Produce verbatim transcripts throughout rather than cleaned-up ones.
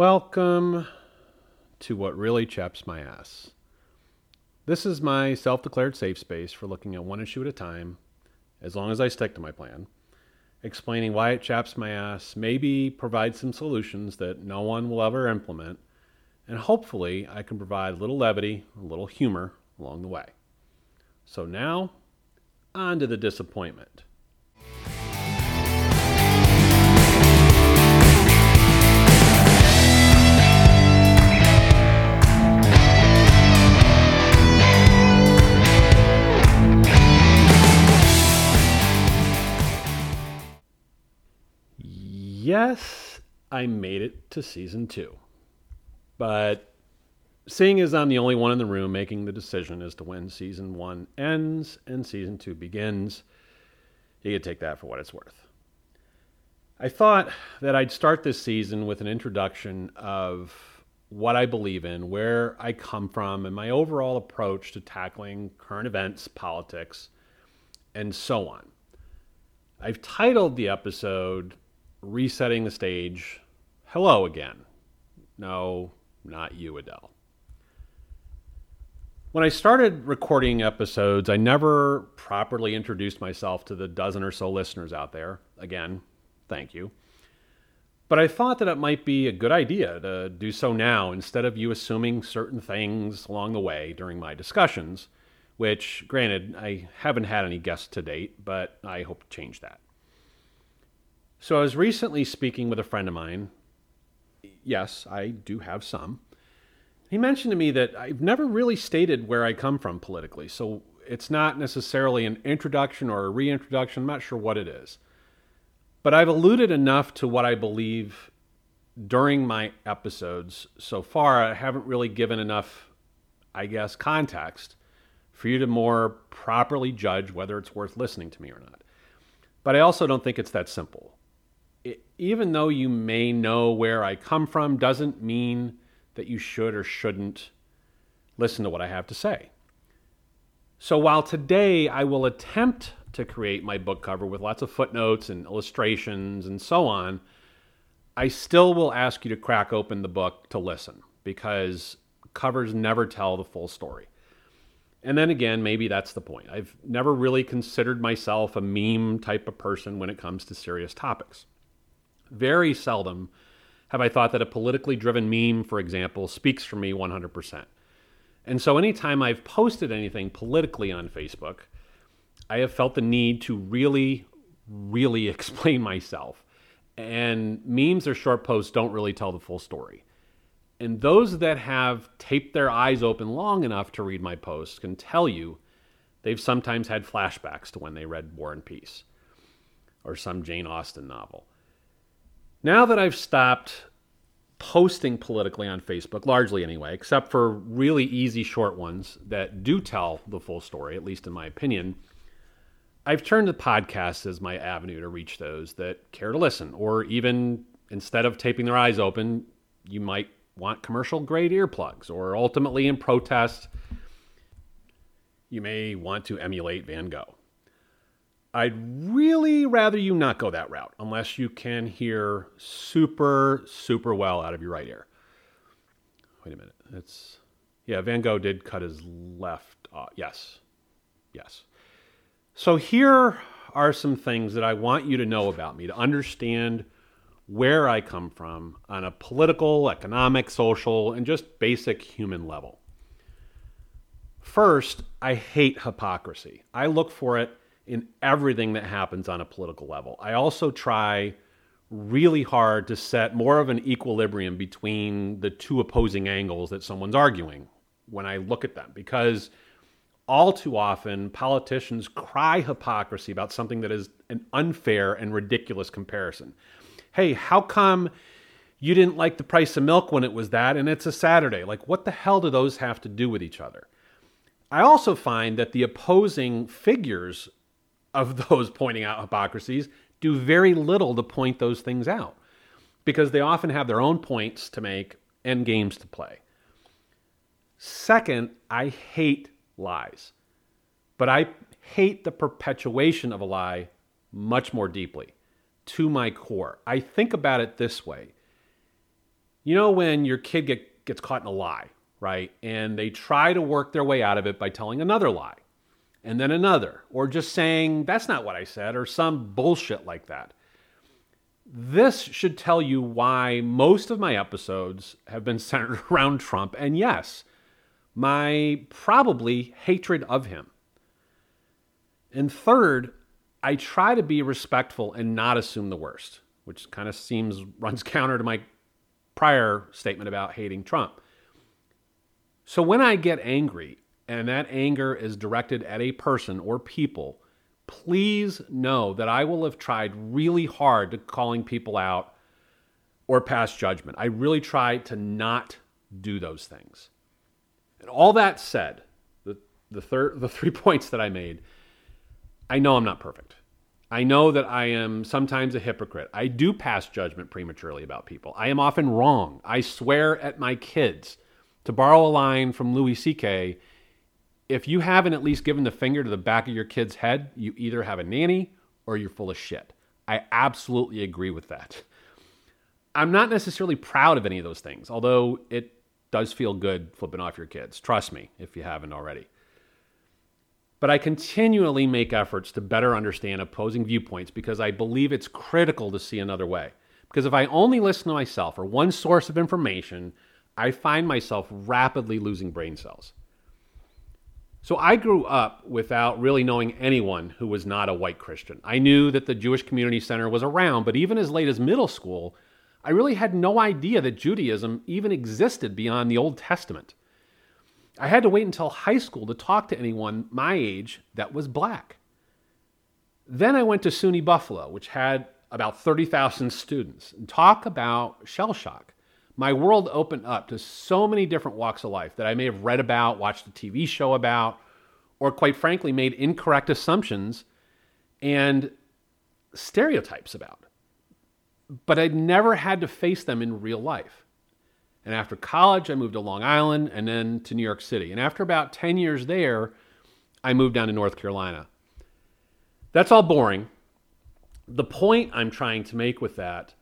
Welcome to What Really Chaps My Ass. This is my self-declared safe space for looking at one issue at a time, as long as I stick to my plan, explaining why it chaps my ass, maybe provide some solutions that no one will ever implement, and hopefully I can provide a little levity, a little humor along the way. So now, on to the disappointment. Yes, I made it to season two, but seeing as I'm the only one in the room making the decision as to when season one ends and season two begins, you can take that for what it's worth. I thought that I'd start this season with an introduction of what I believe in, where I come from, and my overall approach to tackling current events, politics, and so on. I've titled the episode Resetting the Stage, Hello Again. No, not you, Adele. When I started recording episodes, I never properly introduced myself to the dozen or so listeners out there. Again, thank you. But I thought that it might be a good idea to do so now instead of you assuming certain things along the way during my discussions, which, granted, I haven't had any guests to date, but I hope to change that. So I was recently speaking with a friend of mine. Yes, I do have some. He mentioned to me that I've never really stated where I come from politically, so it's not necessarily an introduction or a reintroduction. I'm not sure what it is. But I've alluded enough to what I believe during my episodes so far. I haven't really given enough, I guess, context for you to more properly judge whether it's worth listening to me or not. But I also don't think it's that simple. It, even though you may know where I come from, doesn't mean that you should or shouldn't listen to what I have to say. So while today I will attempt to create my book cover with lots of footnotes and illustrations and so on, I still will ask you to crack open the book to listen, because covers never tell the full story. And then again, maybe that's the point. I've never really considered myself a meme type of person when it comes to serious topics. Very seldom have I thought that a politically driven meme, for example, speaks for me one hundred percent. And so anytime I've posted anything politically on Facebook, I have felt the need to really, really explain myself. And memes or short posts don't really tell the full story. And those that have taped their eyes open long enough to read my posts can tell you they've sometimes had flashbacks to when they read War and Peace or some Jane Austen novel. Now that I've stopped posting politically on Facebook, largely anyway, except for really easy short ones that do tell the full story, at least in my opinion, I've turned to podcasts as my avenue to reach those that care to listen, or even instead of taping their eyes open, you might want commercial-grade earplugs, or ultimately in protest, you may want to emulate Van Gogh. I'd really rather you not go that route unless you can hear super, super well out of your right ear. Wait a minute. It's, yeah, Van Gogh did cut his left off. Yes. Yes. So here are some things that I want you to know about me, to understand where I come from on a political, economic, social, and just basic human level. First, I hate hypocrisy. I look for it in everything that happens on a political level. I also try really hard to set more of an equilibrium between the two opposing angles that someone's arguing when I look at them, because all too often politicians cry hypocrisy about something that is an unfair and ridiculous comparison. Hey, how come you didn't like the price of milk when it was that and it's a Saturday? Like, what the hell do those have to do with each other? I also find that the opposing figures of those pointing out hypocrisies do very little to point those things out, because they often have their own points to make and games to play. Second, I hate lies, but I hate the perpetuation of a lie much more deeply. To my core. I think about it this way. You know, when your kid get, gets caught in a lie, right? And they try to work their way out of it by telling another lie and then another, or just saying, that's not what I said, or some bullshit like that. This should tell you why most of my episodes have been centered around Trump, and yes, my probably hatred of him. And third, I try to be respectful and not assume the worst, which kind of seems runs counter to my prior statement about hating Trump. So when I get angry and that anger is directed at a person or people, please know that I will have tried really hard to calling people out or pass judgment. I really try to not do those things. And all that said, the the third the three points that I made, I know I'm not perfect. I know that I am sometimes a hypocrite. I do pass judgment prematurely about people. I am often wrong. I swear at my kids. To borrow a line from Louis C K, if you haven't at least given the finger to the back of your kid's head, you either have a nanny or you're full of shit. I absolutely agree with that. I'm not necessarily proud of any of those things, although it does feel good flipping off your kids. Trust me, if you haven't already. But I continually make efforts to better understand opposing viewpoints because I believe it's critical to see another way. Because if I only listen to myself or one source of information, I find myself rapidly losing brain cells. So I grew up without really knowing anyone who was not a white Christian. I knew that the Jewish Community Center was around, but even as late as middle school, I really had no idea that Judaism even existed beyond the Old Testament. I had to wait until high school to talk to anyone my age that was black. Then I went to SUNY Buffalo, which had about thirty thousand students. Talk about shell shock. My world opened up to so many different walks of life that I may have read about, watched a T V show about, or quite frankly, made incorrect assumptions and stereotypes about. But I'd never had to face them in real life. And after college, I moved to Long Island and then to New York City. And after about ten years there, I moved down to North Carolina. That's all boring. The point I'm trying to make with that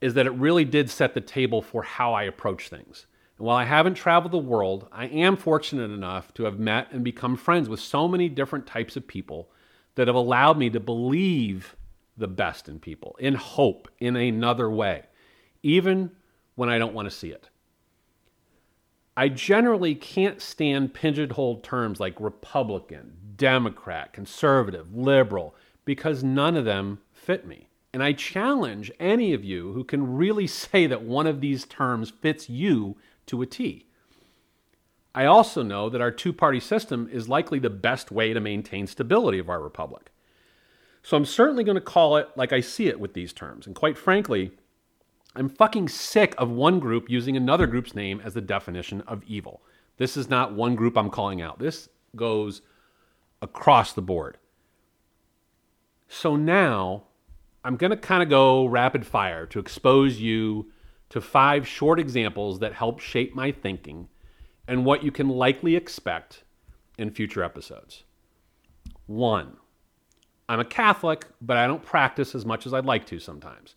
is that it really did set the table for how I approach things. And while I haven't traveled the world, I am fortunate enough to have met and become friends with so many different types of people that have allowed me to believe the best in people, in hope, in another way, even when I don't want to see it. I generally can't stand pigeonhole terms like Republican, Democrat, conservative, liberal, because none of them fit me. And I challenge any of you who can really say that one of these terms fits you to a T. I also know that our two-party system is likely the best way to maintain stability of our republic. So I'm certainly going to call it like I see it with these terms. And quite frankly, I'm fucking sick of one group using another group's name as the definition of evil. This is not one group I'm calling out. This goes across the board. So now I'm going to kind of go rapid fire to expose you to five short examples that help shape my thinking and what you can likely expect in future episodes. One, I'm a Catholic, but I don't practice as much as I'd like to sometimes.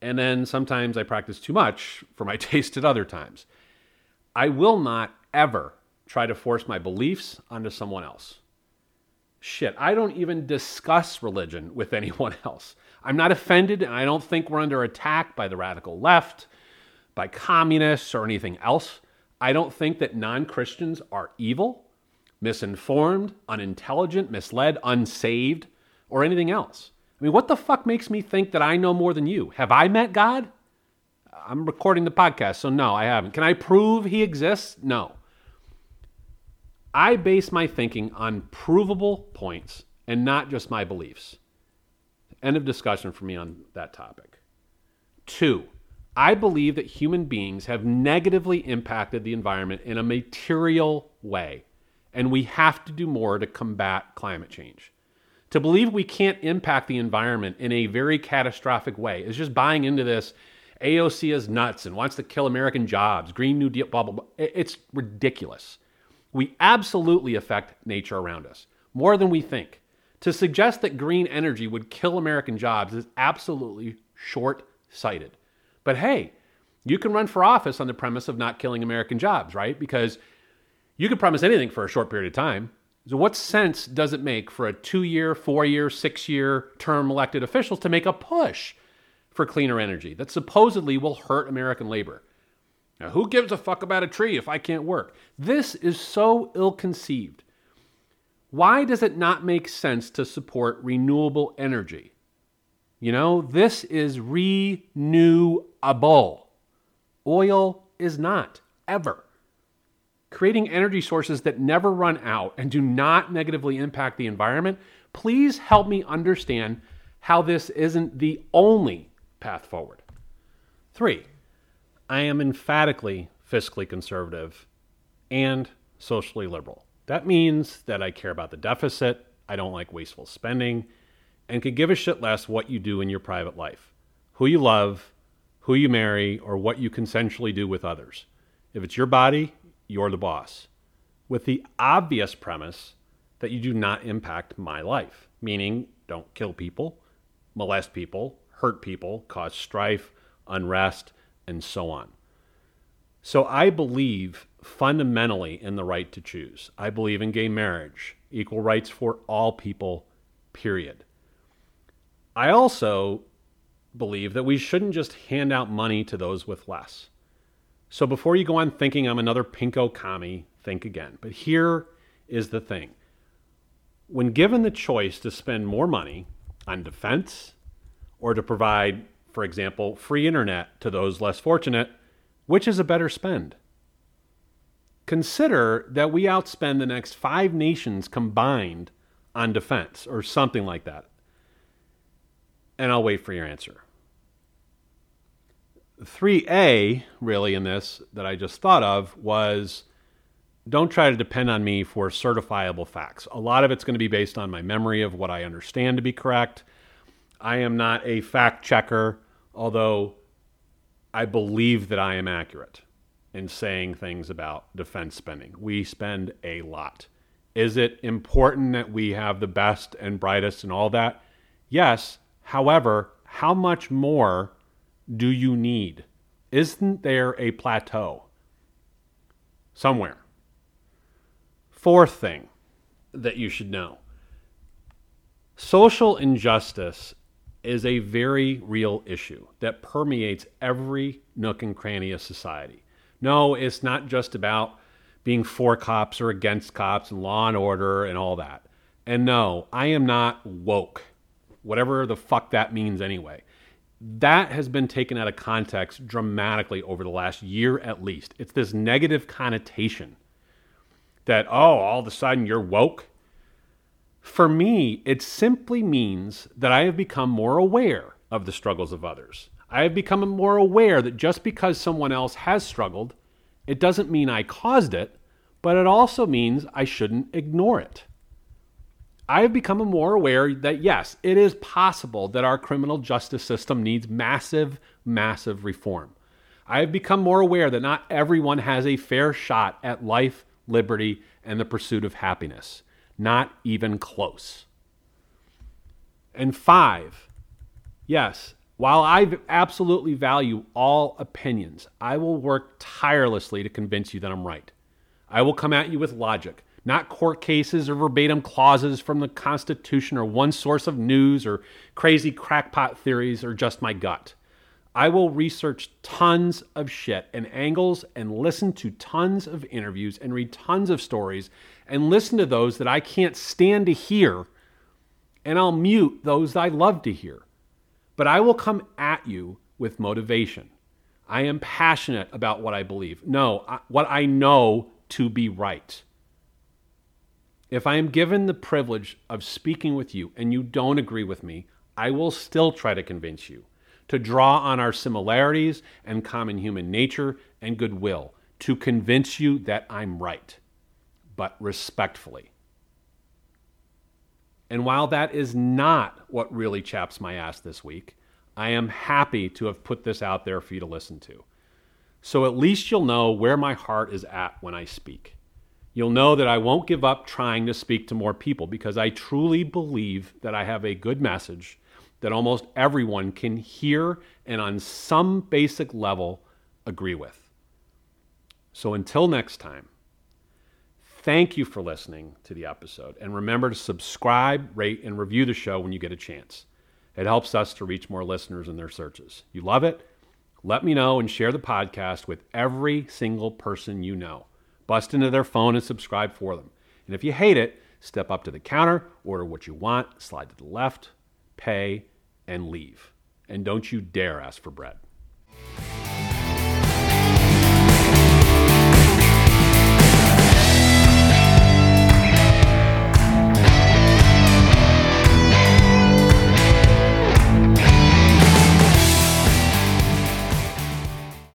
And then sometimes I practice too much for my taste at other times. I will not ever try to force my beliefs onto someone else. Shit, I don't even discuss religion with anyone else. I'm not offended, and I don't think we're under attack by the radical left, by communists, or anything else. I don't think that non-Christians are evil, misinformed, unintelligent, misled, unsaved, or anything else. I mean, what the fuck makes me think that I know more than you? Have I met God? I'm recording the podcast, so no, I haven't. Can I prove he exists? No. I base my thinking on provable points and not just my beliefs. End of discussion for me on that topic. Two, I believe that human beings have negatively impacted the environment in a material way, and we have to do more to combat climate change. To believe we can't impact the environment in a very catastrophic way is just buying into this A O C is nuts and wants to kill American jobs, Green New Deal, blah, blah, blah. It's ridiculous. We absolutely affect nature around us, more than we think. To suggest that green energy would kill American jobs is absolutely short-sighted. But hey, You can run for office on the premise of not killing American jobs, right? Because you can promise anything for a short period of time. So what sense does it make for a two-year, four-year, six-year term elected officials to make a push for cleaner energy that supposedly will hurt American labor? Now, who gives a fuck about a tree if I can't work? This is so ill-conceived. Why does it not make sense to support renewable energy? You know, this is renewable. Oil is not, ever. Creating energy sources that never run out and do not negatively impact the environment, please help me understand how this isn't the only path forward. Three, I am emphatically fiscally conservative and socially liberal. That means that I care about the deficit, I don't like wasteful spending, and could give a shit less what you do in your private life, who you love, who you marry, or what you consensually do with others. If it's your body, you're the boss, with the obvious premise that you do not impact my life, meaning don't kill people, molest people, hurt people, cause strife, unrest, and so on. So I believe fundamentally in the right to choose. I believe in gay marriage, equal rights for all people, period. I also believe that we shouldn't just hand out money to those with less. So before you go on thinking I'm another pinko commie, think again. But here is the thing. When given the choice to spend more money on defense or to provide, for example, free internet to those less fortunate, which is a better spend? Consider that we outspend the next five nations combined on defense or something like that. And I'll wait for your answer. three A, really, in this that I just thought of was don't try to depend on me for certifiable facts. A lot of it's going to be based on my memory of what I understand to be correct. I am not a fact checker, although I believe that I am accurate in saying things about defense spending. We spend a lot. Is it important that we have the best and brightest and all that? Yes. However, how much more do you need? Isn't there a plateau somewhere? Fourth thing that you should know. Social injustice is a very real issue that permeates every nook and cranny of society. No, it's not just about being for cops or against cops and law and order and all that. And no, I am not woke, whatever the fuck that means anyway. That has been taken out of context dramatically over the last year at least. It's this negative connotation that, oh, all of a sudden you're woke. For me, it simply means that I have become more aware of the struggles of others. I have become more aware that just because someone else has struggled, it doesn't mean I caused it, but it also means I shouldn't ignore it. I have become more aware that, yes, it is possible that our criminal justice system needs massive, massive reform. I have become more aware that not everyone has a fair shot at life, liberty, and the pursuit of happiness. Not even close. And five, yes, while I absolutely value all opinions, I will work tirelessly to convince you that I'm right. I will come at you with logic. Not court cases or verbatim clauses from the Constitution or one source of news or crazy crackpot theories or just my gut. I will research tons of shit and angles and listen to tons of interviews and read tons of stories and listen to those that I can't stand to hear, and I'll mute those that I love to hear. But I will come at you with motivation. I am passionate about what I believe. No, I, what I know to be right. If I am given the privilege of speaking with you and you don't agree with me, I will still try to convince you to draw on our similarities and common human nature and goodwill to convince you that I'm right, but respectfully. And while that is not what really chaps my ass this week, I am happy to have put this out there for you to listen to. So at least you'll know where my heart is at when I speak. You'll know that I won't give up trying to speak to more people because I truly believe that I have a good message that almost everyone can hear and on some basic level agree with. So until next time, thank you for listening to the episode. And remember to subscribe, rate, and review the show when you get a chance. It helps us to reach more listeners in their searches. You love it? Let me know and share the podcast with every single person you know. Bust into their phone and subscribe for them. And if you hate it, step up to the counter, order what you want, slide to the left, pay, and leave. And don't you dare ask for bread.